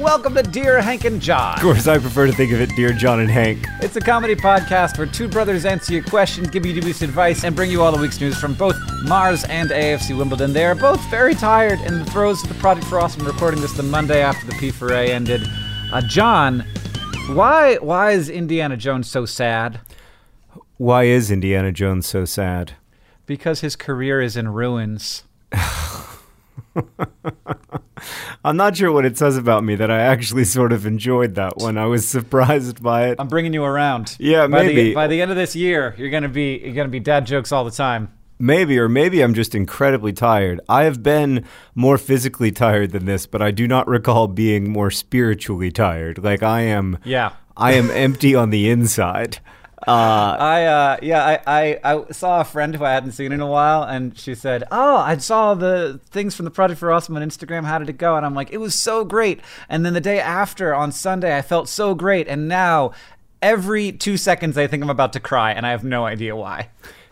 Welcome to Dear Hank and John. Of course, I prefer to think of it Dear John and Hank. It's a comedy podcast where two brothers answer your questions, give you the best advice, and bring you all the week's news from both Mars and AFC Wimbledon. They are both very tired in the throes of the Project for Awesome, recording this the Monday after the P4A ended. John, why is Indiana Jones so sad? Why is Indiana Jones so sad? Because his career is in ruins. I'm not sure what it says about me that I actually sort of enjoyed that one. I was surprised by it. I'm bringing you around. Yeah, maybe. By the end of this year, you're gonna be dad jokes all the time. Maybe, or maybe I'm just incredibly tired. I have been more physically tired than this, but I do not recall being more spiritually tired. Like I am. Yeah. I am empty on the inside. I saw a friend who I hadn't seen in a while, and she said, "Oh, I saw the things from the Project for Awesome on Instagram. How did it go?" And I'm like, "It was so great." And then the day after, on Sunday, I felt so great. And now, every 2 seconds, I think I'm about to cry, and I have no idea why.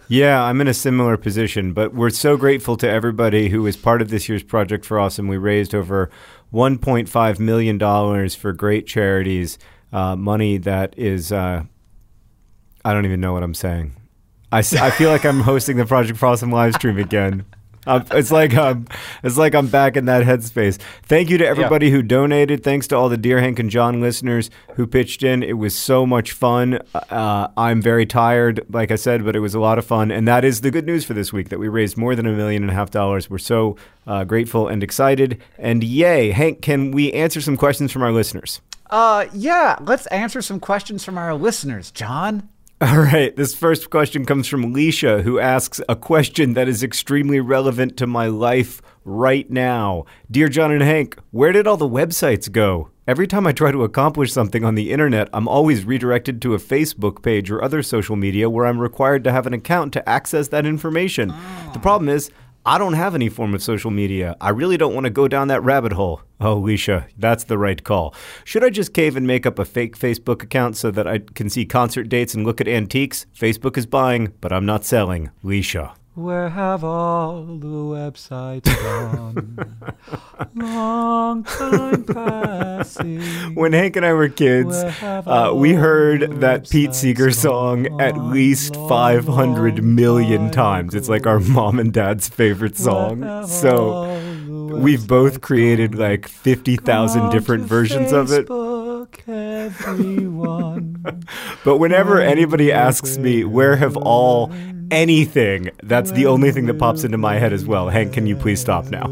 Yeah, I'm in a similar position, but we're so grateful to everybody who was part of this year's Project for Awesome. We raised over $1.5 million for great charities, money that is... I don't even know what I'm saying. I feel like I'm hosting the Project for Awesome live stream again. It's like I'm back in that headspace. Thank you to everybody who donated. Thanks to all the Dear Hank and John listeners who pitched in. It was so much fun. I'm very tired, like I said, but it was a lot of fun. And that is the good news for this week, that we raised more than $1.5 million. We're so grateful and excited. And yay. Hank, can we answer some questions from our listeners? Yeah, let's answer some questions from our listeners, John. All right. This first question comes from Leisha, who asks a question that is extremely relevant to my life right now. Dear John and Hank, where did all the websites go? Every time I try to accomplish something on the internet, I'm always redirected to a Facebook page or other social media where I'm required to have an account to access that information. Oh. The problem is, I don't have any form of social media. I really don't want to go down that rabbit hole. Oh, Leisha, that's the right call. Should I just cave and make up a fake Facebook account so that I can see concert dates and look at antiques? Facebook is buying, but I'm not selling. Leisha. Where have all the websites gone? Long time passing. When Hank and I were kids, we heard that Pete Seeger song at least 500 million times. It's like our mom and dad's favorite song. So we've both created like 50,000 different versions of it. But whenever anybody asks me, where have all anything, that's the only thing that pops into my head as well. Hank, can you please stop now?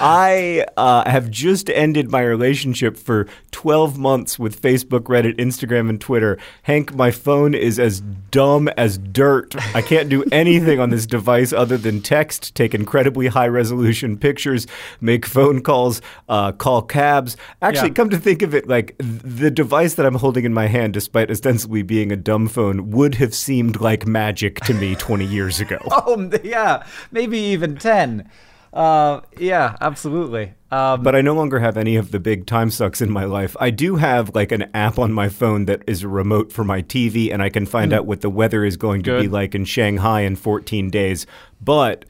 I have just ended my relationship for 12 months with Facebook, Reddit, Instagram, and Twitter. Hank, my phone is as dumb as dirt. I can't do anything on this device other than text, take incredibly high-resolution pictures, make phone calls, call cabs. Actually, come to think of it, like the device that I'm holding in my hand, despite ostensibly being a dumb phone, would have seemed like magic to me 20 years ago. Oh, yeah, maybe even 10. Yeah, absolutely. But I no longer have any of the big time sucks in my life. I do have like an app on my phone that is a remote for my TV, and I can find out what the weather is going to be like in Shanghai in 14 days. But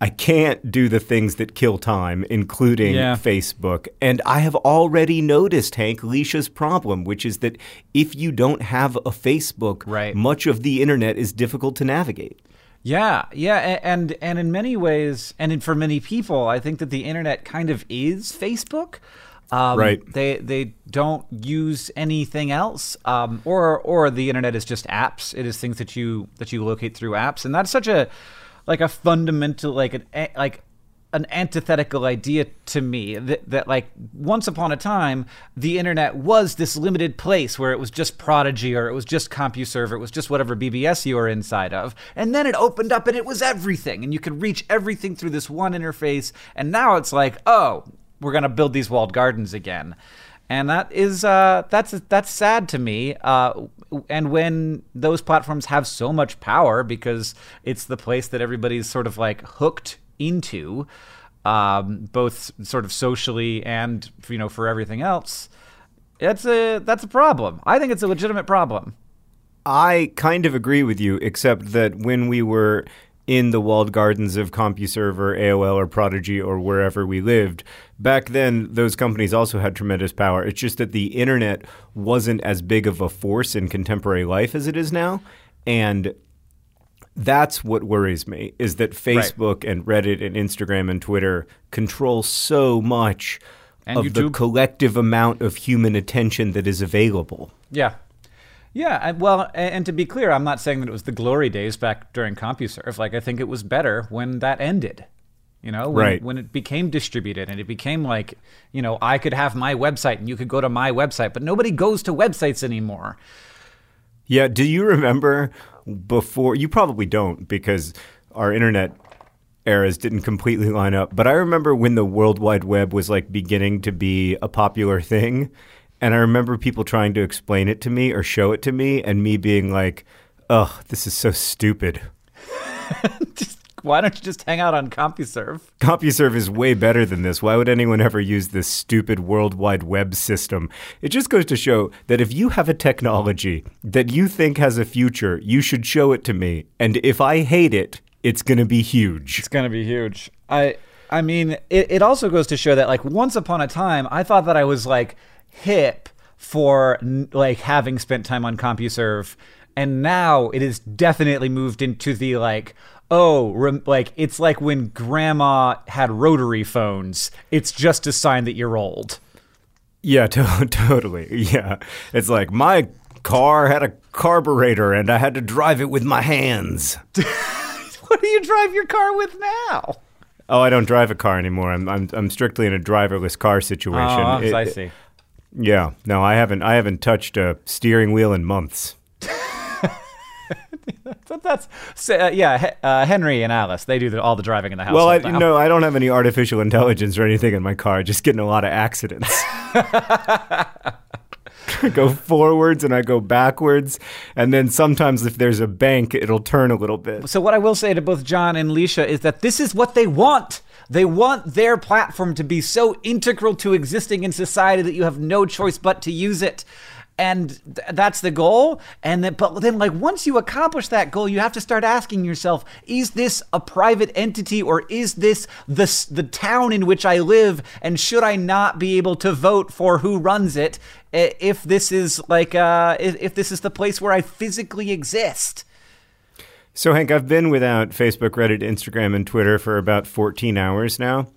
I can't do the things that kill time, including Facebook. And I have already noticed, Hank, Leisha's problem, which is that if you don't have a Facebook, much of the internet is difficult to navigate. Yeah, and in many ways, and for many people, I think that the internet kind of is Facebook. They don't use anything else, or the internet is just apps. It is things that you locate through apps, and that's such a fundamental an antithetical idea to me that like once upon a time the internet was this limited place where it was just Prodigy or it was just CompuServe or it was just whatever BBS you were inside of, and then it opened up and it was everything and you could reach everything through this one interface, and now it's like, oh, we're gonna build these walled gardens again, and that is that's sad to me. And when those platforms have so much power because it's the place that everybody's sort of like hooked into, both sort of socially and for everything else, that's a problem. I think it's a legitimate problem. I kind of agree with you, except that when we were in the walled gardens of CompuServe or AOL or Prodigy or wherever we lived, back then those companies also had tremendous power. It's just that the internet wasn't as big of a force in contemporary life as it is now, and that's what worries me, is that Facebook and Reddit and Instagram and Twitter control so much of YouTube. The collective amount of human attention that is available. Yeah. Yeah. And to be clear, I'm not saying that it was the glory days back during CompuServe. Like, I think it was better when that ended. When it became distributed and it became like, I could have my website and you could go to my website, but nobody goes to websites anymore. Yeah. Do you remember before? You probably don't, because our internet eras didn't completely line up. But I remember when the World Wide Web was like beginning to be a popular thing. And I remember people trying to explain it to me or show it to me and me being like, oh, this is so stupid. Why don't you just hang out on CompuServe? CompuServe is way better than this. Why would anyone ever use this stupid World Wide Web system? It just goes to show that if you have a technology that you think has a future, you should show it to me. And if I hate it, it's going to be huge. It's going to be huge. I mean, it also goes to show that, like, once upon a time, I thought that I was, like, hip for, like, having spent time on CompuServe. And now it is definitely moved into the, like, it's like when grandma had rotary phones. It's just a sign that you're old. Yeah, totally. Yeah. It's like my car had a carburetor and I had to drive it with my hands. What do you drive your car with now? Oh, I don't drive a car anymore. I'm strictly in a driverless car situation. Oh, I see. Yeah. No, I haven't touched a steering wheel in months. Henry and Alice, they do all the driving in the house. Well, I don't have any artificial intelligence or anything in my car. I just get in a lot of accidents. I go forwards and I go backwards, and then sometimes if there's a bank, it'll turn a little bit. So what I will say to both John and Liesl is that this is what they want. They want their platform to be so integral to existing in society that you have no choice but to use it. And that's the goal. But then like once you accomplish that goal, you have to start asking yourself, is this a private entity or is this the town in which I live? And should I not be able to vote for who runs it if this is like if this is the place where I physically exist? So, Hank, I've been without Facebook, Reddit, Instagram, and Twitter for about 14 hours now.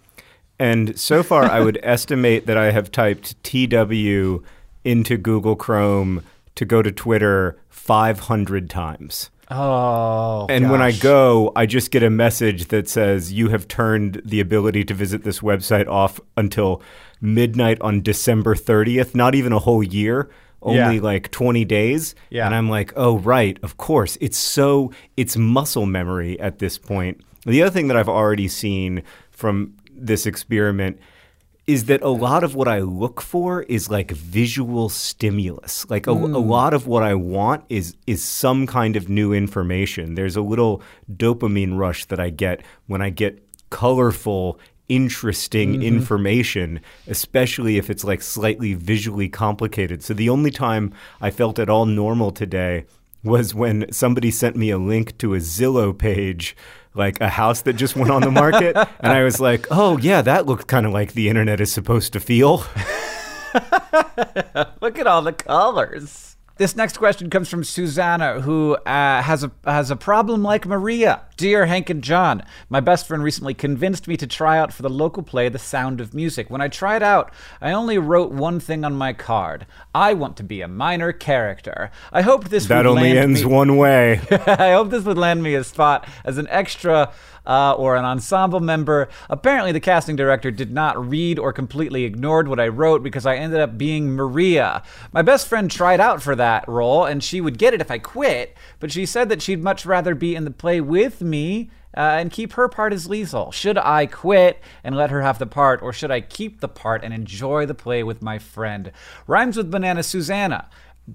And so far, I would estimate that I have typed TW into Google Chrome to go to Twitter 500 times. Oh, and gosh. When I go, I just get a message that says, you have turned the ability to visit this website off until midnight on December 30th, not even a whole year, only like 20 days. Yeah. And I'm like, oh, right, of course. It's muscle memory at this point. The other thing that I've already seen from this experiment is that a lot of what I look for is like visual stimulus. Like a lot of what I want is some kind of new information. There's a little dopamine rush that I get when I get colorful, interesting information, especially if it's like slightly visually complicated. So the only time I felt at all normal today was when somebody sent me a link to a Zillow page, like a house that just went on the market. And I was like, oh, yeah, that looked kind of like the internet is supposed to feel. Look at all the colors. This next question comes from Susanna, who has a problem like Maria. Dear Hank and John, my best friend recently convinced me to try out for the local play, The Sound of Music. When I tried out, I only wrote one thing on my card. I want to be a minor character. I hope this that would only land ends me... one way. I hope this would land me a spot as an extra or an ensemble member. Apparently, the casting director did not read or completely ignored what I wrote because I ended up being Maria. My best friend tried out for that role, and she would get it if I quit, but she said that she'd much rather be in the play with me and keep her part as Liesl. Should I quit and let her have the part, or should I keep the part and enjoy the play with my friend? Rhymes with banana, Susanna.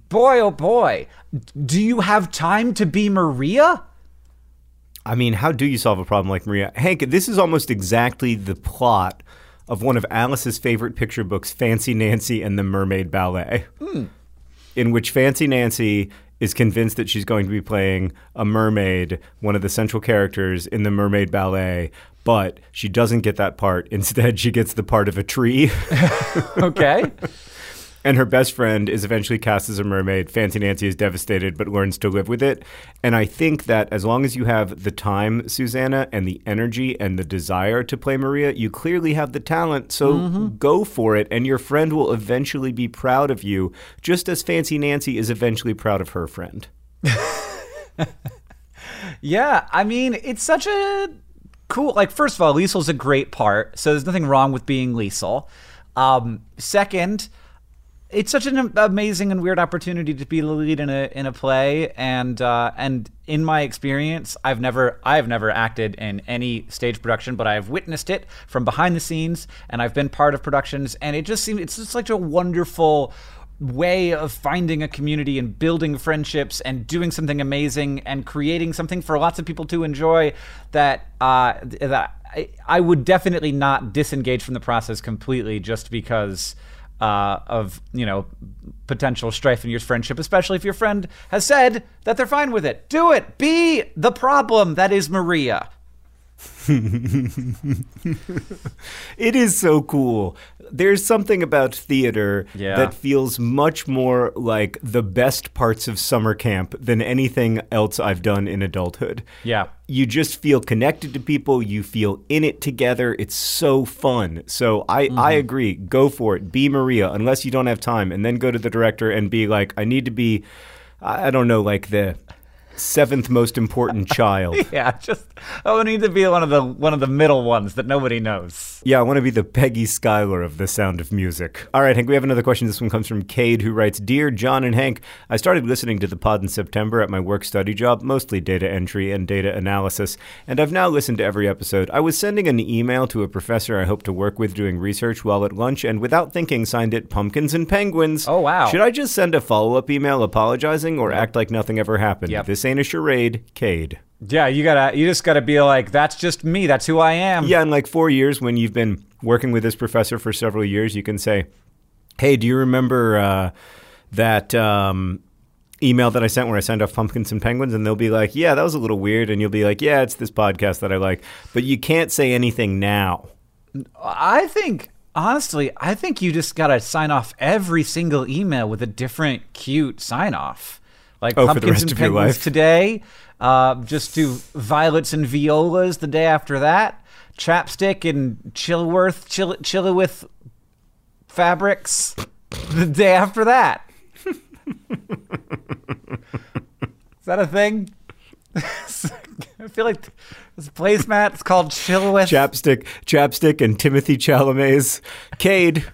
Boy, oh boy, do you have time to be Maria? I mean, how do you solve a problem like Maria? Hank, this is almost exactly the plot of one of Alice's favorite picture books, Fancy Nancy and the Mermaid Ballet, in which Fancy Nancy is convinced that she's going to be playing a mermaid, one of the central characters in the Mermaid Ballet, but she doesn't get that part. Instead, she gets the part of a tree. Okay. And her best friend is eventually cast as a mermaid. Fancy Nancy is devastated but learns to live with it. And I think that as long as you have the time, Susanna, and the energy and the desire to play Maria, you clearly have the talent. So go for it, and your friend will eventually be proud of you, just as Fancy Nancy is eventually proud of her friend. Yeah, I mean, it's such a cool... Like, first of all, Liesl's a great part, so there's nothing wrong with being Liesl. Second... It's such an amazing and weird opportunity to be the lead in a play, and in my experience, I've never acted in any stage production, but I've witnessed it from behind the scenes, and I've been part of productions, and it's just like a wonderful way of finding a community and building friendships and doing something amazing and creating something for lots of people to enjoy that I would definitely not disengage from the process completely just because. Of, you know, potential strife in your friendship, especially if your friend has said that they're fine with it. Do it. Be the problem that is Maria. It is so cool. There's something about theater that feels much more like the best parts of summer camp than anything else I've done in adulthood. Yeah. You just feel connected to people. You feel in it together. It's so fun. So I agree. Go for it. Be Maria, unless you don't have time. And then go to the director and be like, I need to be, I don't know, like the... seventh most important child. Yeah, just I need to be one of the middle ones that nobody knows. Yeah, I want to be the Peggy Schuyler of The Sound of Music. All right, Hank, we have another question. This one comes from Cade, who writes, Dear John and Hank, I started listening to the pod in September at my work-study job, mostly data entry and data analysis, and I've now listened to every episode. I was sending an email to a professor I hope to work with doing research while at lunch, and without thinking, signed it Pumpkins and Penguins. Oh, wow. Should I just send a follow-up email apologizing or act like nothing ever happened? Yep. This ain't a charade, Cade. Yeah, you just gotta be like, that's just me, that's who I am. Yeah, in like 4 years, when you've been working with this professor for several years, you can say, hey, do you remember that email that I sent where I signed off Pumpkins and Penguins? And they'll be like, yeah, that was a little weird. And you'll be like, yeah, it's this podcast that I like. But you can't say anything now. I think... Honestly, I think you just gotta sign off every single email with a different cute sign off. Like Pumpkins and Penguins today, just do Violets and Violas the day after that, Chapstick and Chillowith fabrics the day after that. Is that a thing? I feel like this placemat is called Chill With. Chapstick and Timothée Chalamet's Cade.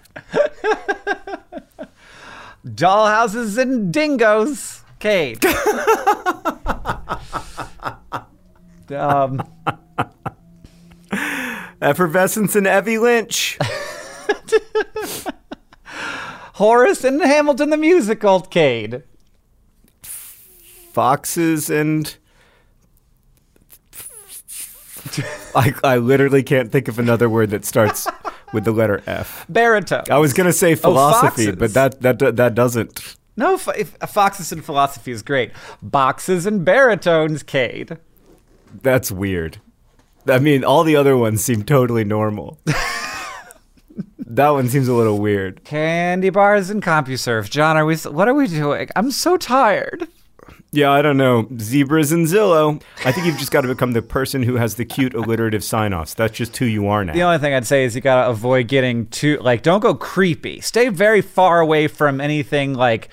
Dollhouses and Dingoes. Cade. Effervescence and Evie Lynch. Horace and Hamilton the Musical. Cade. Foxes and... I literally can't think of another word that starts with the letter F. Baritone. I was going to say philosophy, but that doesn't. No, foxes and philosophy is great. Boxes and baritones, Cade. That's weird. I mean, all the other ones seem totally normal. That one seems a little weird. Candy bars and CompuServe. John, what are we doing? I'm so tired. Yeah, I don't know. Zebras and Zillow. I think you've just got to become the person who has the cute alliterative sign-offs. That's just who you are now. The only thing I'd say is you got to avoid getting too, like, don't go creepy. Stay very far away from anything like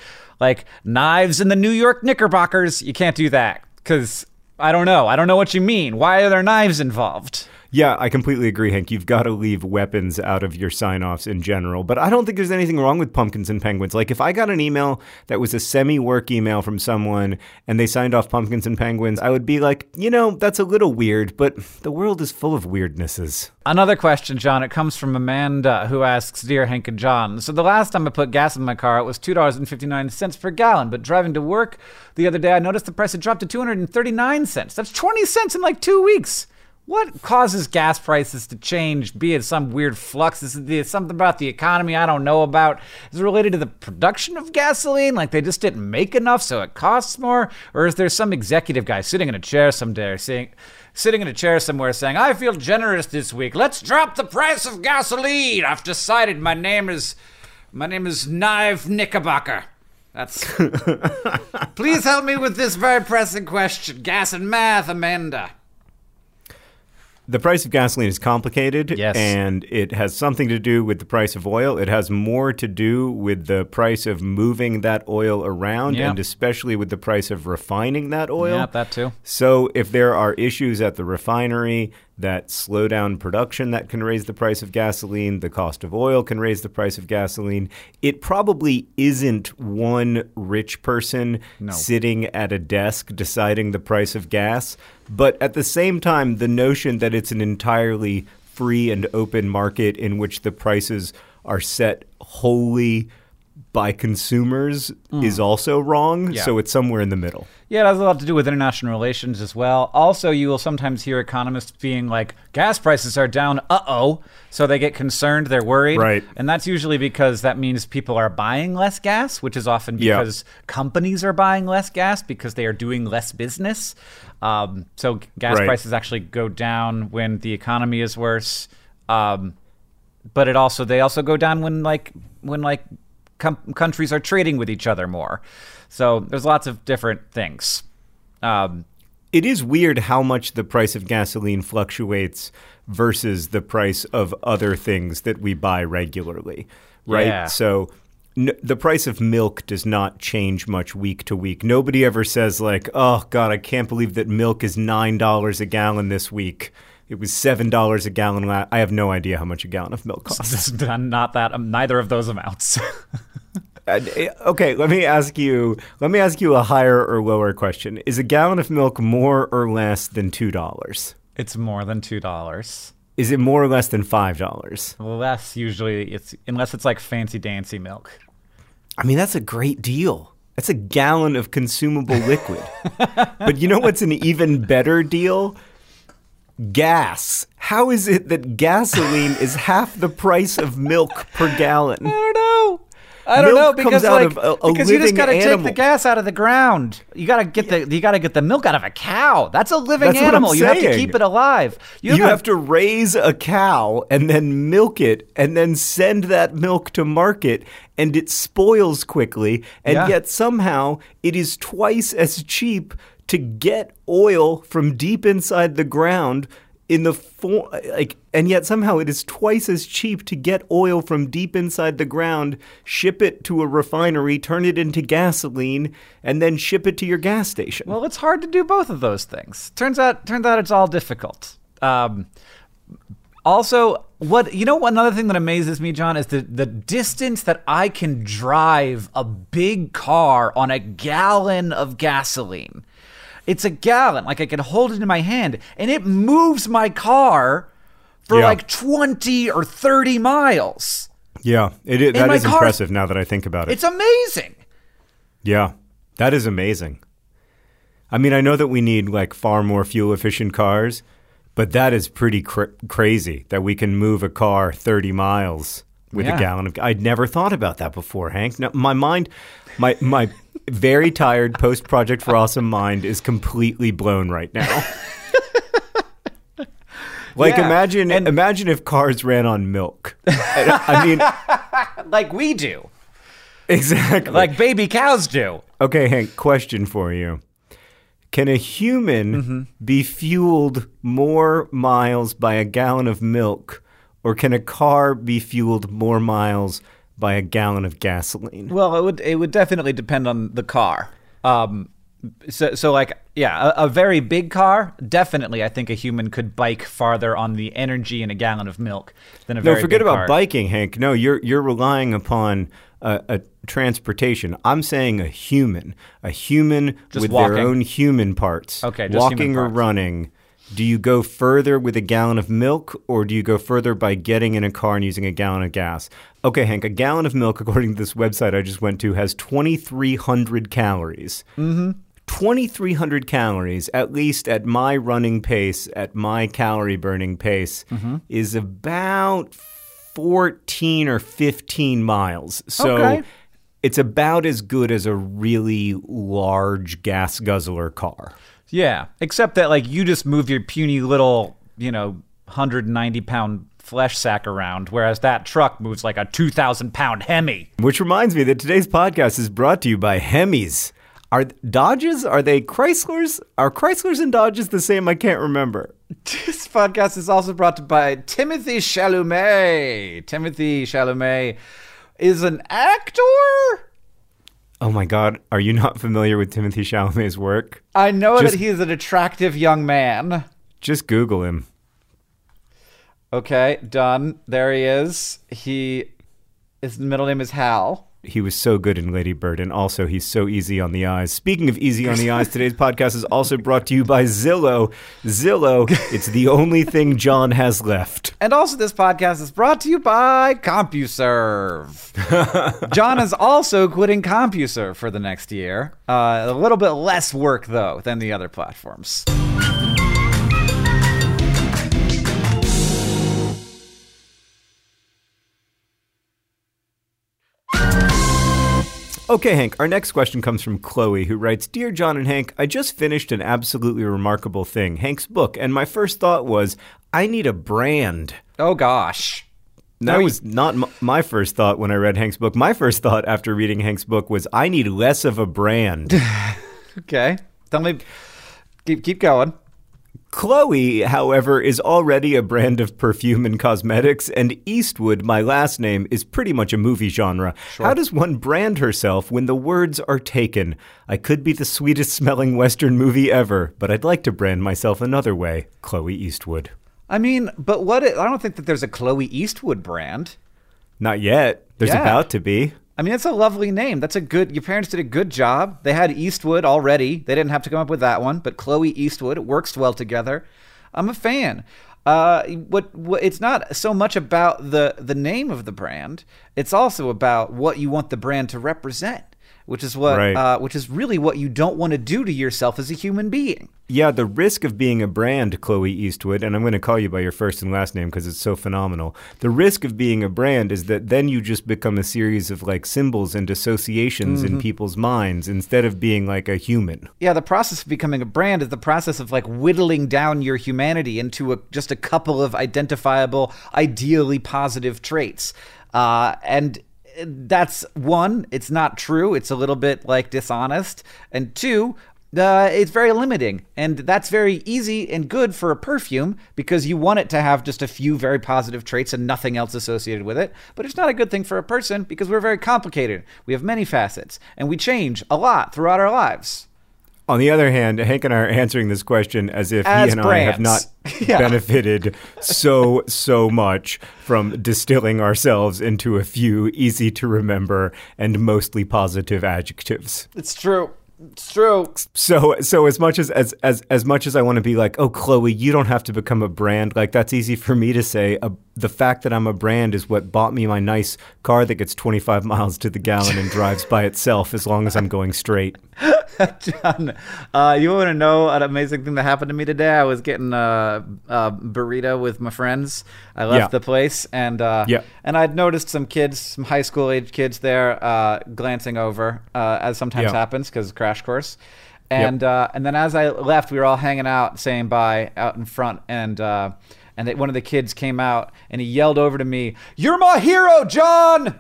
knives in the New York Knickerbockers. You can't do that because I don't know what you mean. Why are there knives involved? Yeah, I completely agree, Hank. You've got to leave weapons out of your sign-offs in general. But I don't think there's anything wrong with pumpkins and penguins. Like, if I got an email that was a semi-work email from someone and they signed off pumpkins and penguins, I would be like, you know, that's a little weird, but the world is full of weirdnesses. Another question, John. It comes from Amanda, who asks, Dear Hank and John, so the last time I put gas in my car, it was $2.59 per gallon. But driving to work the other day, I noticed the price had dropped to 239 cents. That's 20 cents in like 2 weeks. What causes gas prices to change, be it some weird flux? Is it something about the economy I don't know about? Is it related to the production of gasoline? Like they just didn't make enough, so it costs more? Or is there some executive guy sitting in a chair somewhere saying, I feel generous this week. Let's drop the price of gasoline. I've decided my name is Knive Knickerbocker. That's... Please help me with this very pressing question. Gas and math, Amanda. The price of gasoline is complicated, yes, and it has something to do with the price of oil. It has more to do with the price of moving that oil around, yep, and especially with the price of refining that oil. Yeah, that too. So if there are issues at the refinery that slow down production, that can raise the price of gasoline. The cost of oil can raise the price of gasoline. It probably isn't one rich person sitting at a desk deciding the price of gas. But at the same time, the notion that it's an entirely free and open market in which the prices are set wholly by consumers is also wrong. Yeah. So it's somewhere in the middle. Yeah, it has a lot to do with international relations as well. Also, you will sometimes hear economists being like, gas prices are down, uh-oh. So they get concerned, they're worried. Right. And that's usually because that means people are buying less gas, which is often because companies are buying less gas because they are doing less business. So gas prices actually go down when the economy is worse. But it also, they also go down when countries are trading with each other more. So there's lots of different things. It is weird how much the price of gasoline fluctuates versus the price of other things that we buy regularly, right? Yeah. So the price of milk does not change much week to week. Nobody ever says like, oh, God, I can't believe that milk is $9 a gallon this week. It was $7 a gallon. I have no idea how much a gallon of milk costs. Not that. Neither of those amounts. Okay, let me ask you a higher or lower question. Is a gallon of milk more or less than $2? It's more than $2. Is it more or less than $5? Less usually, unless it's like fancy dancy milk. I mean, that's a great deal. That's a gallon of consumable liquid. But you know what's an even better deal? Gas. How is it that gasoline is half the price of milk per gallon? I don't know because like because you just got to take the gas out of the ground. You got to get the milk out of a cow. That's a living animal. You have to keep it alive. You have to raise a cow and then milk it and then send that milk to market, and it spoils quickly, and yet somehow it is twice as cheap to get oil from deep inside the ground in the form, like, and yet somehow it is twice as cheap to get oil from deep inside the ground, ship it to a refinery, turn it into gasoline, and then ship it to your gas station. Well, it's hard to do both of those things. Turns out it's all difficult. Also, another thing that amazes me, John, is the distance that I can drive a big car on a gallon of gasoline. It's a gallon. Like, I can hold it in my hand, and it moves my car for 20 or 30 miles. Yeah, that is impressive now that I think about it. It's amazing. Yeah, that is amazing. I mean, I know that we need, far more fuel-efficient cars, but that is pretty crazy that we can move a car 30 miles with a gallon of – I'd never thought about that before, Hank. Now, my mind – my very tired post-Project for Awesome mind is completely blown right now. Imagine if cars ran on milk. I mean... like we do. Exactly. Like baby cows do. Okay, Hank, question for you. Can a human be fueled more miles by a gallon of milk, or can a car be fueled more miles by a gallon of gasoline? Well, it would definitely depend on the car. A very big car, definitely I think a human could bike farther on the energy in a gallon of milk than a very big car. No, forget about biking, Hank. No, you're relying upon a transportation. I'm saying a human just with walking. Their own human parts. Okay, just walking human parts. Or running. Do you go further with a gallon of milk, or do you go further by getting in a car and using a gallon of gas? Okay, Hank, a gallon of milk, according to this website I just went to, has 2,300 calories. Mm-hmm. 2,300 calories, at least at my running pace, at my calorie-burning pace, is about 14 or 15 miles. So it's about as good as a really large gas guzzler car. Yeah, except that you just move your puny little, 190-pound flesh sack around, whereas that truck moves like a 2,000-pound Hemi. Which reminds me that today's podcast is brought to you by Hemis. Are Dodges? Are they Chryslers? Are Chryslers and Dodges the same? I can't remember. This podcast is also brought to you by Timothée Chalamet. Timothée Chalamet is an actor? Oh my God, are you not familiar with Timothée Chalamet's work? I know that he is an attractive young man. Just Google him. Okay, done. There he is. His middle name is Hal. He was so good in Lady Bird, and also he's so easy on the eyes. Speaking of easy on the eyes, today's podcast is also brought to you by Zillow. Zillow, it's the only thing John has left. And also this podcast is brought to you by CompuServe. John is also quitting CompuServe for the next year. A little bit less work, though, than the other platforms. Okay, Hank, our next question comes from Chloe, who writes, Dear John and Hank, I just finished an absolutely remarkable thing, Hank's book, and my first thought was, I need a brand. Oh, gosh. That was not my first thought when I read Hank's book. My first thought after reading Hank's book was, I need less of a brand. Okay. Tell me. Keep going. Chloe, however, is already a brand of perfume and cosmetics, and Eastwood, my last name, is pretty much a movie genre. Sure. How does one brand herself when the words are taken? I could be the sweetest smelling Western movie ever, but I'd like to brand myself another way, Chloe Eastwood. I mean, but I don't think that there's a Chloe Eastwood brand. Not yet. There's about to be. I mean, it's a lovely name. Your parents did a good job. They had Eastwood already. They didn't have to come up with that one, but Chloe Eastwood, it works well together. I'm a fan. It's not so much about the name of the brand. It's also about what you want the brand to represent, which is what, right. Which is really what you don't want to do to yourself as a human being. Yeah, the risk of being a brand, Chloe Eastwood, and I'm going to call you by your first and last name because it's so phenomenal. The risk of being a brand is that then you just become a series of symbols and associations in people's minds instead of being a human. Yeah, the process of becoming a brand is the process of whittling down your humanity into just a couple of identifiable, ideally positive traits. And that's one, it's not true. It's a little bit dishonest. And two, It's very limiting, and that's very easy and good for a perfume because you want it to have just a few very positive traits and nothing else associated with it, but it's not a good thing for a person because we're very complicated. We have many facets, and we change a lot throughout our lives. On the other hand, Hank and I are answering this question as if as he and brands. I have not benefited so much from distilling ourselves into a few easy to remember and mostly positive adjectives. It's true. It's true. So as much as I want to be like, oh, Chloe, you don't have to become a brand. Like, that's easy for me to say. The fact that I'm a brand is what bought me my nice car that gets 25 miles to the gallon and drives by itself as long as I'm going straight. John, you want to know an amazing thing that happened to me today? I was getting a burrito with my friends. I left the place, and I'd noticed some kids, some high school age kids there, glancing over, as sometimes happens because of Crash Course. And then as I left, we were all hanging out, saying bye out in front, and one of the kids came out and he yelled over to me, "You're my hero, John!"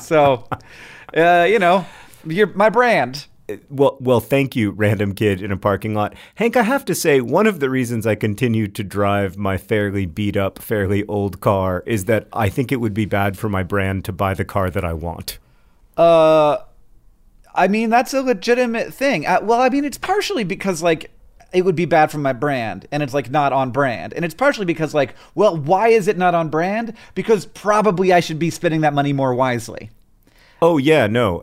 So, you're my brand. Well, thank you, random kid in a parking lot. Hank, I have to say, one of the reasons I continue to drive my fairly beat up, fairly old car is that I think it would be bad for my brand to buy the car that I want. I mean, that's a legitimate thing. It's partially because, like, it would be bad for my brand, and it's, like, not on brand. And it's partially because, like, well, why is it not on brand? Because probably I should be spending that money more wisely. Oh, yeah, no.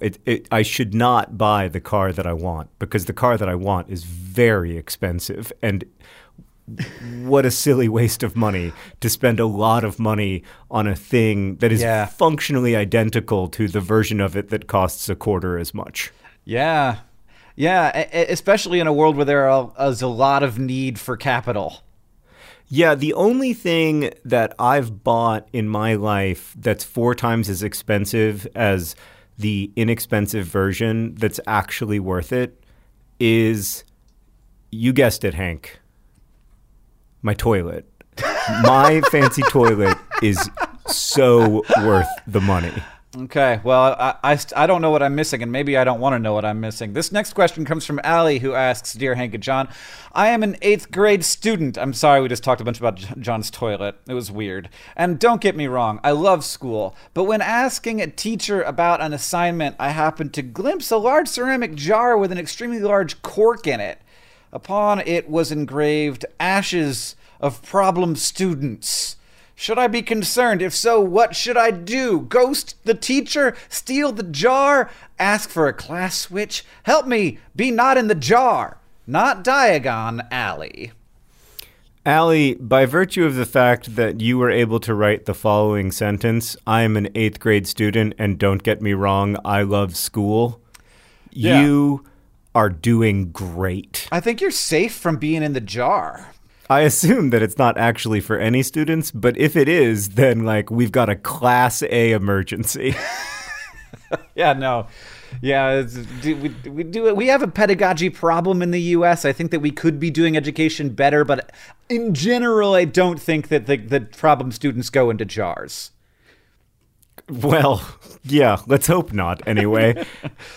I should not buy the car that I want, because the car that I want is very expensive. And what a silly waste of money to spend a lot of money on a thing that is functionally identical to the version of it that costs a quarter as much. Yeah. Yeah, especially in a world where there is a lot of need for capital. Yeah, the only thing that I've bought in my life that's 4 times as expensive as the inexpensive version that's actually worth it is, you guessed it, Hank, my toilet. My fancy toilet is so worth the money. Okay, well, I don't know what I'm missing, and maybe I don't want to know what I'm missing. This next question comes from Allie, who asks, "Dear Hank and John, I am an 8th grade student." I'm sorry we just talked a bunch about John's toilet. It was weird. "And don't get me wrong, I love school. But when asking a teacher about an assignment, I happened to glimpse a large ceramic jar with an extremely large cork in it. Upon it was engraved, 'Ashes of Problem Students.' Should I be concerned? If so, what should I do? Ghost the teacher? Steal the jar? Ask for a class switch? Help me be not in the jar." Not Diagon Alley. Allie, by virtue of the fact that you were able to write the following sentence, "I am an 8th grade student, and don't get me wrong, I love school," you are doing great. I think you're safe from being in the jar. I assume that it's not actually for any students, but if it is, then, like, we've got a Class A emergency. Yeah, no. Yeah, we have a pedagogy problem in the U.S. I think that we could be doing education better, but in general, I don't think that the problem students go into jars. Well, yeah, let's hope not, anyway.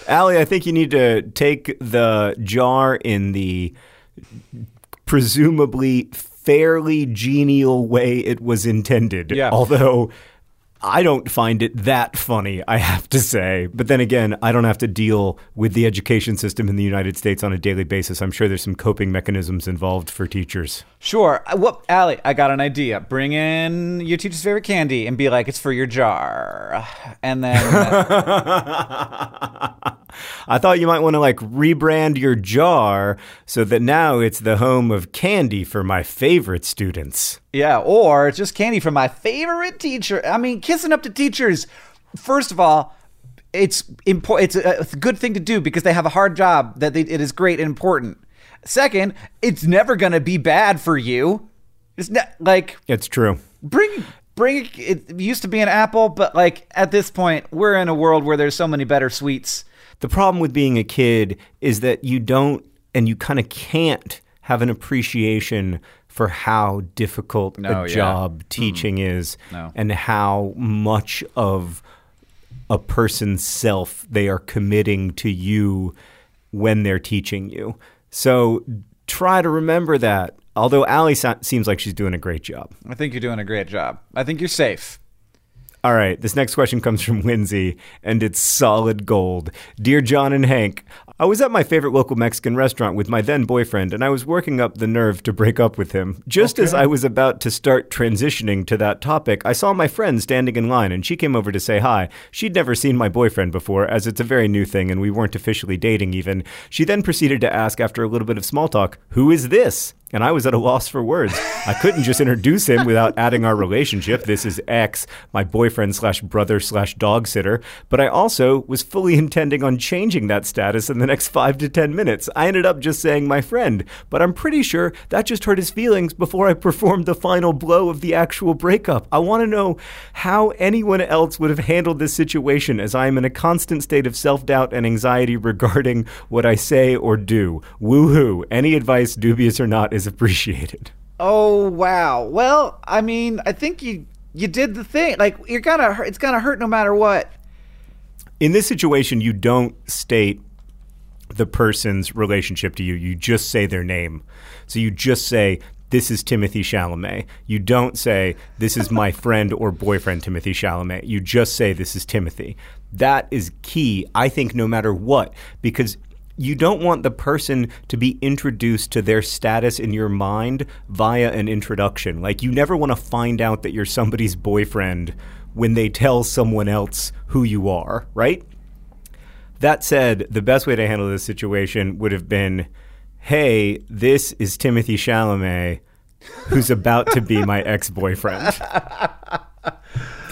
Allie, I think you need to take the jar in the presumably fairly genial way it was intended. Yeah. Although I don't find it that funny, I have to say. But then again, I don't have to deal with the education system in the United States on a daily basis. I'm sure there's some coping mechanisms involved for teachers. Sure. Allie, I got an idea. Bring in your teacher's favorite candy and be like, "It's for your jar." And then I thought you might want to, like, rebrand your jar so that now it's the home of candy for my favorite students. Yeah, or just candy for my favorite teacher. I mean, kissing up to teachers. First of all, it's a good thing to do because they have a hard job it is great and important. Second, it's never going to be bad for you. It's not like it's true. Bring it used to be an apple, but, like, at this point, we're in a world where there's so many better sweets. The problem with being a kid is that you don't, and you kind of can't, have an appreciation for how difficult job teaching is and how much of a person's self they are committing to you when they're teaching you. So try to remember that. Although Allie seems like she's doing a great job. I think you're doing a great job. I think you're safe. All right. This next question comes from Lindsay, and it's solid gold. Dear John and Hank, I was at my favorite local Mexican restaurant with my then boyfriend, and I was working up the nerve to break up with him. Just as I was about to start transitioning to that topic, I saw my friend standing in line, and she came over to say hi. She'd never seen my boyfriend before, as it's a very new thing, and we weren't officially dating even. She then proceeded to ask, after a little bit of small talk, "Who is this?" And I was at a loss for words. I couldn't just introduce him without adding our relationship. This is X, my boyfriend/brother/dog sitter. But I also was fully intending on changing that status in the next 5 to 10 minutes. I ended up just saying my friend, but I'm pretty sure that just hurt his feelings before I performed the final blow of the actual breakup. I want to know how anyone else would have handled this situation, as I am in a constant state of self-doubt and anxiety regarding what I say or do. Woohoo. Any advice, dubious or not, is appreciated. Oh, wow. Well, I mean, I think you did the thing. Like, it's gonna hurt no matter what. In this situation, you don't state the person's relationship to you. You just say their name. So you just say, "This is Timothée Chalamet." You don't say, "This is my friend or boyfriend Timothée Chalamet." You just say, "This is Timothy." That is key, I think, no matter what, because you don't want the person to be introduced to their status in your mind via an introduction. Like, you never want to find out that you're somebody's boyfriend when they tell someone else who you are, right? That said, the best way to handle this situation would have been, "Hey, this is Timothée Chalamet, who's about to be my ex-boyfriend."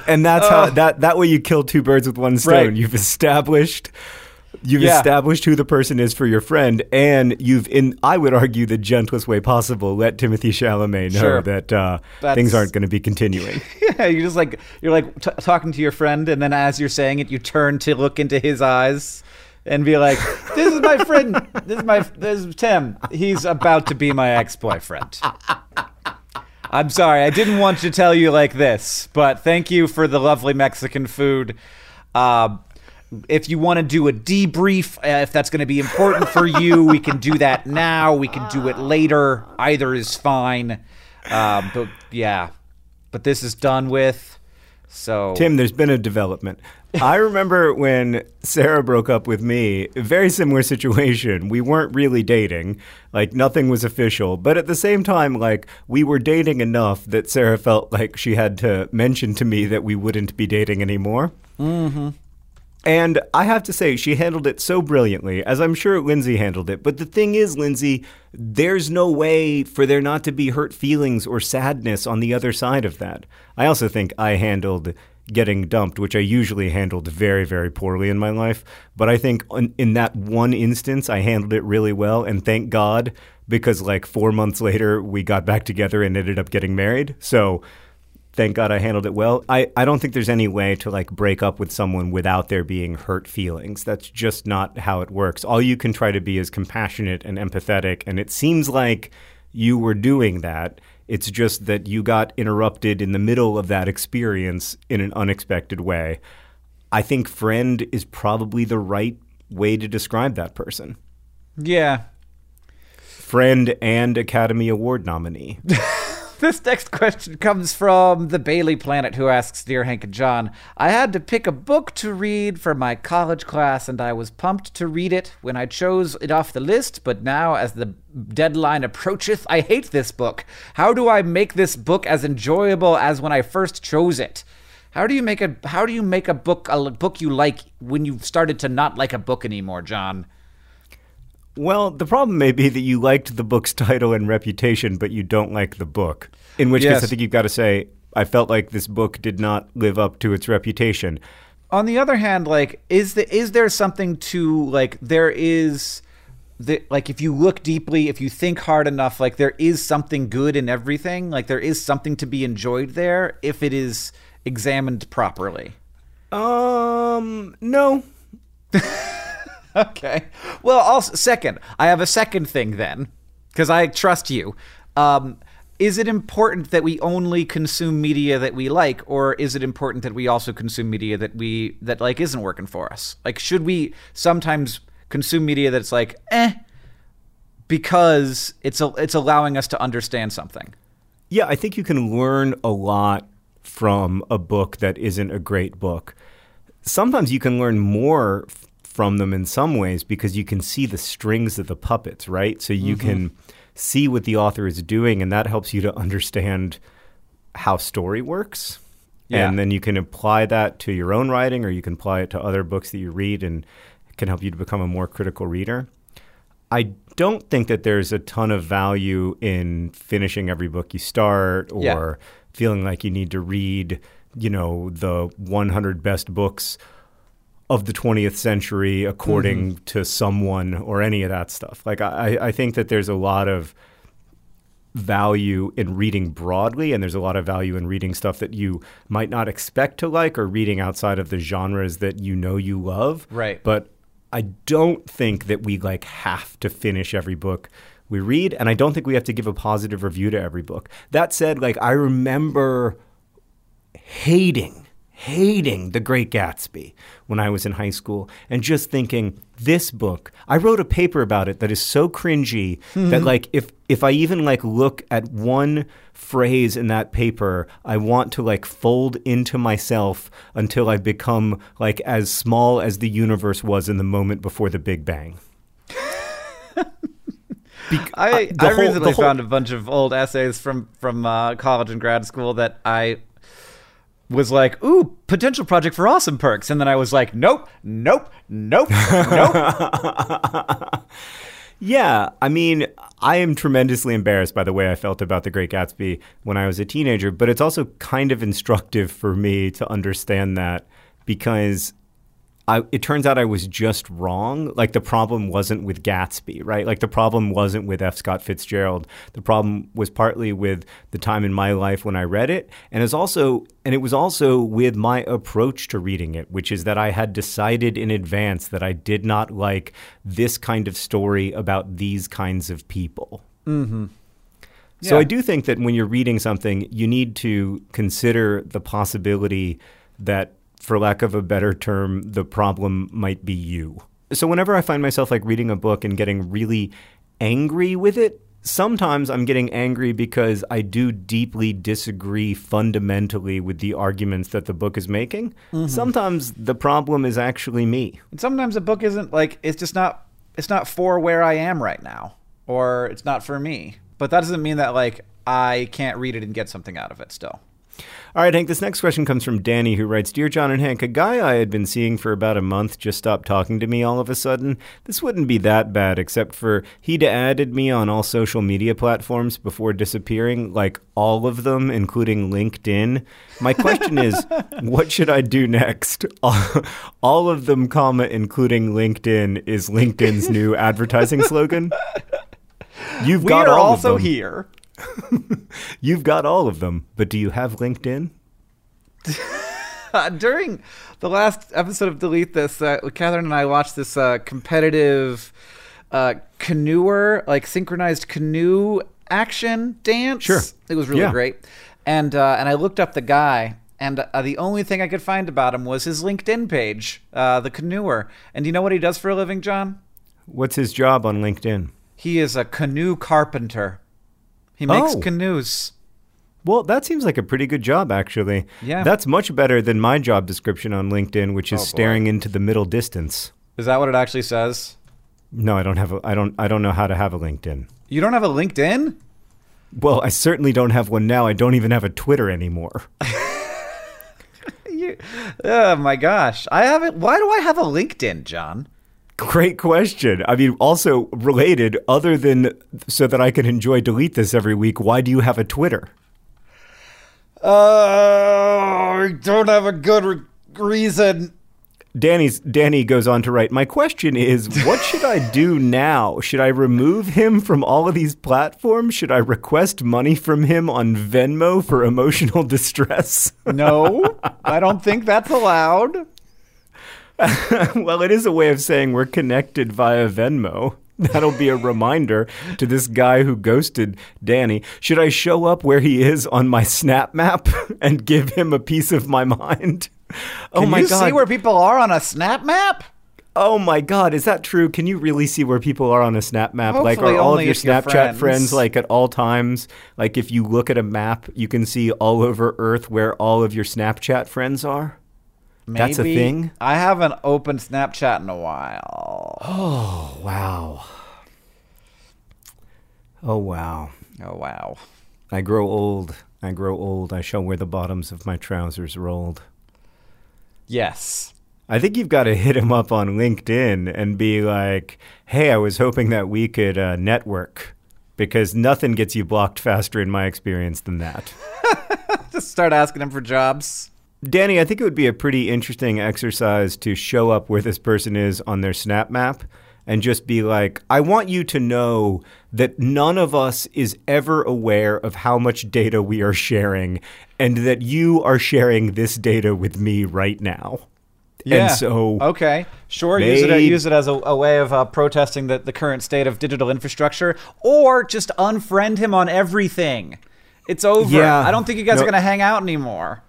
And that's how that way you kill two birds with one stone. Right. You've established who the person is for your friend, and you've, in, I would argue, the gentlest way possible, let Timothée Chalamet know that things aren't going to be continuing. Yeah, you're talking to your friend, and then as you're saying it, you turn to look into his eyes and be like, "This is my friend. This is Tim. He's about to be my ex-boyfriend. I'm sorry, I didn't want to tell you like this, but thank you for the lovely Mexican food. If you want to do a debrief, if that's going to be important for you, we can do that now. We can do it later. Either is fine." But this is done with. So, Tim, there's been a development. I remember when Sarah broke up with me, a very similar situation. We weren't really dating. Like, nothing was official. But at the same time, like, we were dating enough that Sarah felt like she had to mention to me that we wouldn't be dating anymore. Mm-hmm. And I have to say, she handled it so brilliantly, as I'm sure Lindsay handled it. But the thing is, Lindsay, there's no way for there not to be hurt feelings or sadness on the other side of that. I also think I handled getting dumped, which I usually handled very, very poorly in my life. But I think in that one instance, I handled it really well. And thank God, because like 4 months later, we got back together and ended up getting married. So thank God I handled it well. I don't think there's any way to like break up with someone without there being hurt feelings. That's just not how it works. All you can try to be is compassionate and empathetic. And it seems like you were doing that. It's just that you got interrupted in the middle of that experience in an unexpected way. I think friend is probably the right way to describe that person. Yeah. Friend and Academy Award nominee. This next question comes from the Bailey Planet, who asks, "Dear Hank and John, I had to pick a book to read for my college class, and I was pumped to read it when I chose it off the list. But now, as the deadline approacheth, I hate this book. How do I make this book as enjoyable as when I first chose it? How do you make a book you like when you've started to not like a book anymore, John?" Well, the problem may be that you liked the book's title and reputation, but you don't like the book. In which case, I think you've got to say, I felt like this book did not live up to its reputation. On the other hand, like, is there something to, like, if you look deeply, if you think hard enough, like, there is something good in everything. Like, there is something to be enjoyed there if it is examined properly. No. Okay. Well, I have a second thing then, because I trust you. is it important that we only consume media that we like, or is it important that we also consume media that we like isn't working for us? Like, should we sometimes consume media that's like, eh, because it's allowing us to understand something? Yeah, I think you can learn a lot from a book that isn't a great book. Sometimes you can learn more from them in some ways because you can see the strings of the puppets, right? So you can see what the author is doing, and that helps you to understand how story works. Yeah. And then you can apply that to your own writing, or you can apply it to other books that you read, and it can help you to become a more critical reader. I don't think that there's a ton of value in finishing every book you start, or feeling like you need to read, you know, the 100 best books of the 20th century according to someone, or any of that stuff. Like, I think that there's a lot of value in reading broadly, and there's a lot of value in reading stuff that you might not expect to like, or reading outside of the genres that you know you love. Right. But I don't think that we like have to finish every book we read, and I don't think we have to give a positive review to every book. That said, like, I remember hating The Great Gatsby when I was in high school, and just thinking, this book, I wrote a paper about it that is so cringy that, like, if I even like look at one phrase in that paper, I want to like fold into myself until I become like as small as the universe was in the moment before the Big Bang. I recently found a bunch of old essays from college and grad school that I was like, ooh, potential Project for Awesome perks. And then I was like, nope. Yeah, I mean, I am tremendously embarrassed by the way I felt about The Great Gatsby when I was a teenager, but it's also kind of instructive for me to understand that, because it turns out I was just wrong. Like, the problem wasn't with Gatsby, right? Like, the problem wasn't with F. Scott Fitzgerald. The problem was partly with the time in my life when I read it. And it was also with my approach to reading it, which is that I had decided in advance that I did not like this kind of story about these kinds of people. Mm-hmm. Yeah. So I do think that when you're reading something, you need to consider the possibility that, for lack of a better term, the problem might be you. So whenever I find myself like reading a book and getting really angry with it, sometimes I'm getting angry because I do deeply disagree fundamentally with the arguments that the book is making. Mm-hmm. Sometimes the problem is actually me. And sometimes a book isn't like, it's not for where I am right now, or it's not for me. But that doesn't mean that like I can't read it and get something out of it still. All right, Hank, this next question comes from Danny, who writes, Dear John and Hank, a guy I had been seeing for about a month just stopped talking to me all of a sudden. This wouldn't be that bad, except for he'd added me on all social media platforms before disappearing, like all of them, including LinkedIn. My question is, what should I do next? All of them, comma, including LinkedIn, is LinkedIn's new advertising slogan. You've got all of them. We are also here. You've got all of them, but do you have LinkedIn? During the last episode of Delete This, Catherine and I watched this competitive canoer, like synchronized canoe action dance. Sure. It was really great. And I looked up the guy, and the only thing I could find about him was his LinkedIn page, the canoer. And do you know what he does for a living, John? What's his job on LinkedIn? He is a canoe carpenter. He makes canoes. Well, that seems like a pretty good job, actually. Yeah. That's much better than my job description on LinkedIn, which is staring into the middle distance. Is that what it actually says? No, I don't have I don't know how to have a LinkedIn. You don't have a LinkedIn? Well, I certainly don't have one now. I don't even have a Twitter anymore. Oh my gosh. I haven't. Why do I have a LinkedIn, John? Great question. I mean, also related, other than so that I can enjoy Delete This every week, why do you have a Twitter? I don't have a good reason. Danny goes on to write, my question is, what should I do now? Should I remove him from all of these platforms? Should I request money from him on Venmo for emotional distress? No, I don't think that's allowed. Well, it is a way of saying we're connected via Venmo. That'll be a reminder to this guy who ghosted Danny. Should I show up where he is on my snap map and give him a piece of my mind? Oh my God. Can you see where people are on a snap map? Oh my God, is that true? Can you really see where people are on a snap map? Hopefully, like, are all of your Snapchat friends, like, at all times? Like, if you look at a map, you can see all over Earth where all of your Snapchat friends are? Maybe. That's a thing? I haven't opened Snapchat in a while. Oh, wow. Oh, wow. Oh, wow. I grow old. I grow old. I show where the bottoms of my trousers rolled. Yes. I think you've got to hit him up on LinkedIn and be like, hey, I was hoping that we could network, because nothing gets you blocked faster in my experience than that. Just start asking him for jobs. Danny, I think it would be a pretty interesting exercise to show up where this person is on their snap map and just be like, I want you to know that none of us is ever aware of how much data we are sharing, and that you are sharing this data with me right now. Yeah. And so, okay, sure, use it as a way of protesting the current state of digital infrastructure, or just unfriend him on everything. It's over. Yeah. I don't think you guys are going to hang out anymore.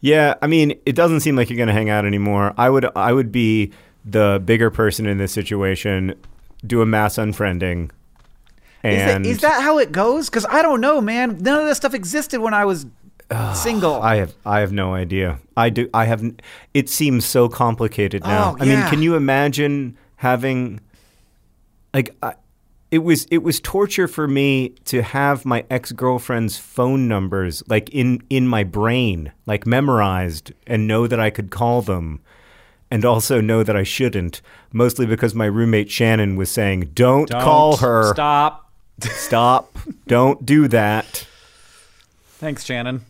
Yeah, I mean, it doesn't seem like you're going to hang out anymore. I would be the bigger person in this situation, do a mass unfriending. And is that how it goes? Because I don't know, man. None of this stuff existed when I was single. I have no idea. It seems so complicated now. Oh, yeah. I mean, can you imagine having, like, it was torture for me to have my ex-girlfriend's phone numbers, like, in my brain, like, memorized, and know that I could call them, and also know that I shouldn't, mostly because my roommate Shannon was saying, don't call her. Stop. Don't do that. Thanks, Shannon.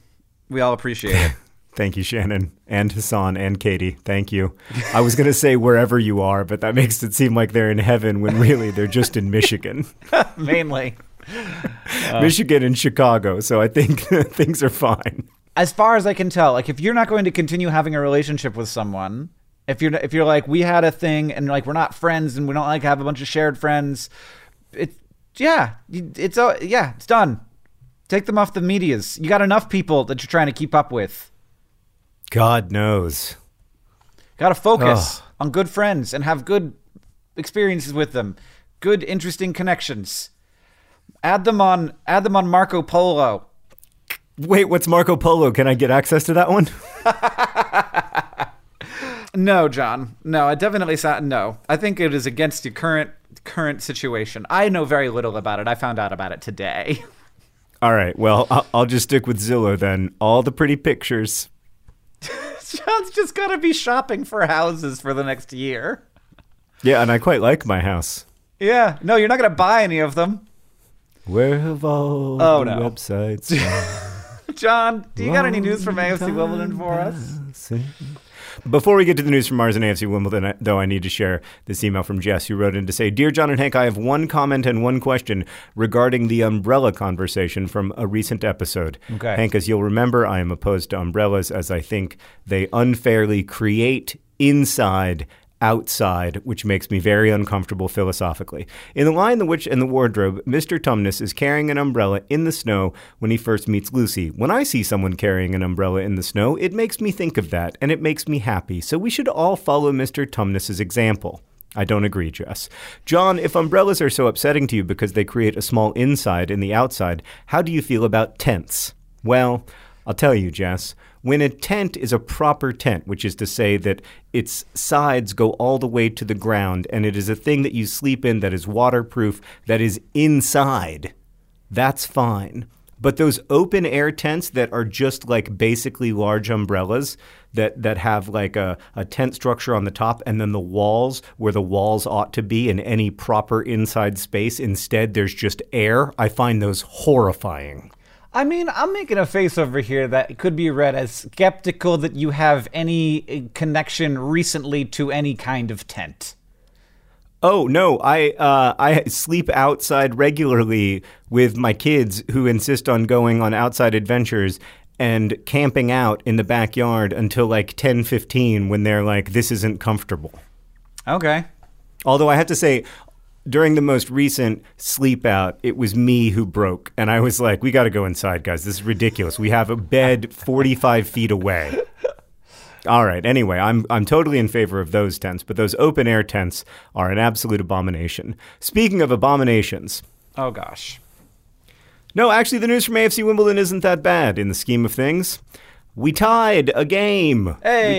We all appreciate it. Thank you, Shannon, and Hassan, and Katie. Thank you. I was going to say wherever you are, but that makes it seem like they're in heaven when really they're just in Michigan. Mainly. Michigan and Chicago, so I think things are fine. As far as I can tell, like, if you're not going to continue having a relationship with someone, if you're like, we had a thing and, like, we're not friends and we don't, like, have a bunch of shared friends, it's done. Take them off the medias. You got enough people that you're trying to keep up with. God knows. Got to focus on good friends and have good experiences with them. Good, interesting connections. Add them on Marco Polo. Wait, what's Marco Polo? Can I get access to that one? No, John. No, I definitely saw. No, I think it is against the current situation. I know very little about it. I found out about it today. All right, well, I'll just stick with Zillow then. All the pretty pictures. John's just got to be shopping for houses for the next year. Yeah, and I quite like my house. Yeah. No, you're not going to buy any of them. Where have all the websites gone? John, do you got any news from AFC Wimbledon for us? Before we get to the news from Mars and AFC Wimbledon, though, I need to share this email from Jess, who wrote in to say, Dear John and Hank, I have one comment and one question regarding the umbrella conversation from a recent episode. Okay. Hank, as you'll remember, I am opposed to umbrellas, as I think they unfairly create inside outside, which makes me very uncomfortable philosophically. In The Lion, the Witch, and the Wardrobe, Mr. Tumnus is carrying an umbrella in the snow when he first meets Lucy. When I see someone carrying an umbrella in the snow, it makes me think of that, and it makes me happy. So we should all follow Mr. Tumnus's example. I don't agree, Jess. John, if umbrellas are so upsetting to you because they create a small inside in the outside, how do you feel about tents? Well, I'll tell you, Jess. When a tent is a proper tent, which is to say that its sides go all the way to the ground, and it is a thing that you sleep in that is waterproof, that is inside, that's fine. But those open air tents that are just like basically large umbrellas that have like a tent structure on the top and then the walls where the walls ought to be in any proper inside space, instead there's just air, I find those horrifying. I mean, I'm making a face over here that could be read as skeptical that you have any connection recently to any kind of tent. Oh, no, I sleep outside regularly with my kids, who insist on going on outside adventures and camping out in the backyard until like 10:15 when they're like, this isn't comfortable. Okay. Although I have to say, during the most recent sleep out, it was me who broke. And I was like, we got to go inside, guys. This is ridiculous. We have a bed 45 feet away. All right. Anyway, I'm totally in favor of those tents, but those open air tents are an absolute abomination. Speaking of abominations. Oh, gosh. No, actually, the news from AFC Wimbledon isn't that bad in the scheme of things. We tied a game. Hey.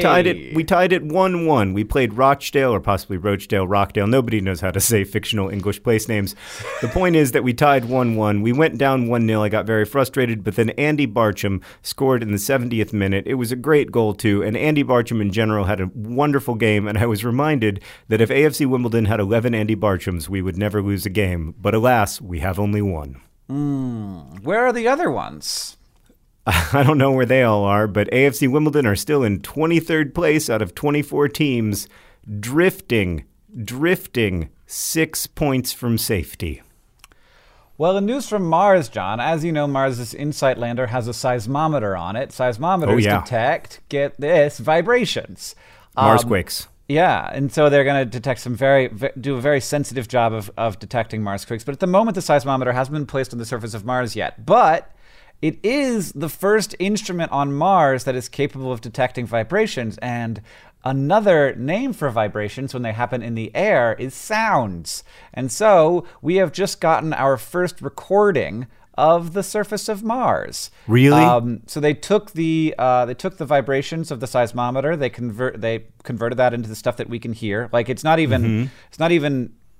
We tied it 1-1. We played Rochdale, or possibly Rochdale. Nobody knows how to say fictional English place names. The point is that we tied 1-1. We went down 1-0. I got very frustrated, but then Andy Barcham scored in the 70th minute. It was a great goal, too, and Andy Barcham in general had a wonderful game, and I was reminded that if AFC Wimbledon had 11 Andy Barchams, we would never lose a game. But alas, we have only one. Where are the other ones? I don't know where they all are, but AFC Wimbledon are still in 23rd place out of 24 teams, drifting 6 points from safety. Well, the news from Mars, John. As you know, Mars's InSight lander has a seismometer on it. Seismometers detect, get this, vibrations. Marsquakes. Yeah, and so they're going to detect do a very sensitive job of detecting Marsquakes. But at the moment, the seismometer hasn't been placed on the surface of Mars yet. But it is the first instrument on Mars that is capable of detecting vibrations, and another name for vibrations when they happen in the air is sounds. And so we have just gotten our first recording of the surface of Mars. Really? So they took the vibrations of the seismometer. They converted that into the stuff that we can hear. Like it's not even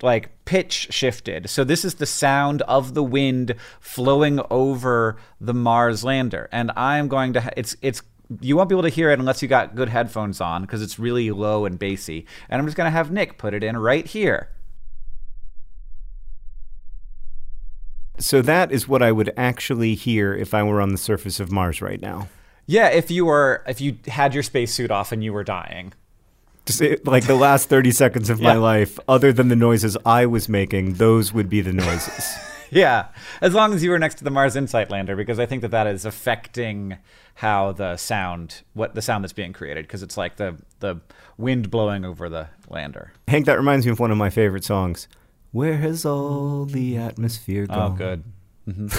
like pitch shifted. So this is the sound of the wind flowing over the Mars lander. And I'm going to, you won't be able to hear it unless you got good headphones on, because it's really low and bassy. And I'm just going to have Nick put it in right here. So that is what I would actually hear if I were on the surface of Mars right now. Yeah, if you had your spacesuit off and you were dying. Like the last 30 seconds of my life, other than the noises I was making, those would be the noises. Yeah, as long as you were next to the Mars InSight lander, because I think that is affecting how the sound that's being created, because it's like the wind blowing over the lander. Hank, that reminds me of one of my favorite songs. Where has all the atmosphere gone? Oh, good. Mm-hmm.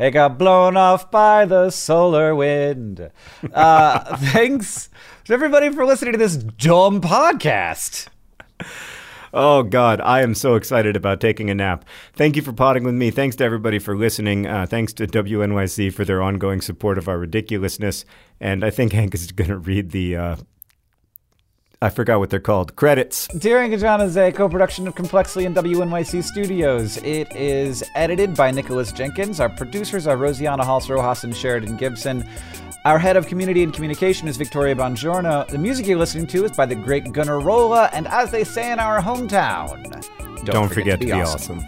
It got blown off by the solar wind. Thanks to everybody for listening to this dumb podcast. Oh, God, I am so excited about taking a nap. Thank you for potting with me. Thanks to everybody for listening. Thanks to WNYC for their ongoing support of our ridiculousness. And I think Hank is going to read the... I forgot what they're called. Credits. Dear Hank and John is a co-production of Complexly and WNYC Studios. It is edited by Nicholas Jenkins. Our producers are Rosianna Halse Rojas and Sheridan Gibson. Our head of community and communication is Victoria Bongiorno. The music you're listening to is by the great Gunnarola. And as they say in our hometown, don't forget to be awesome.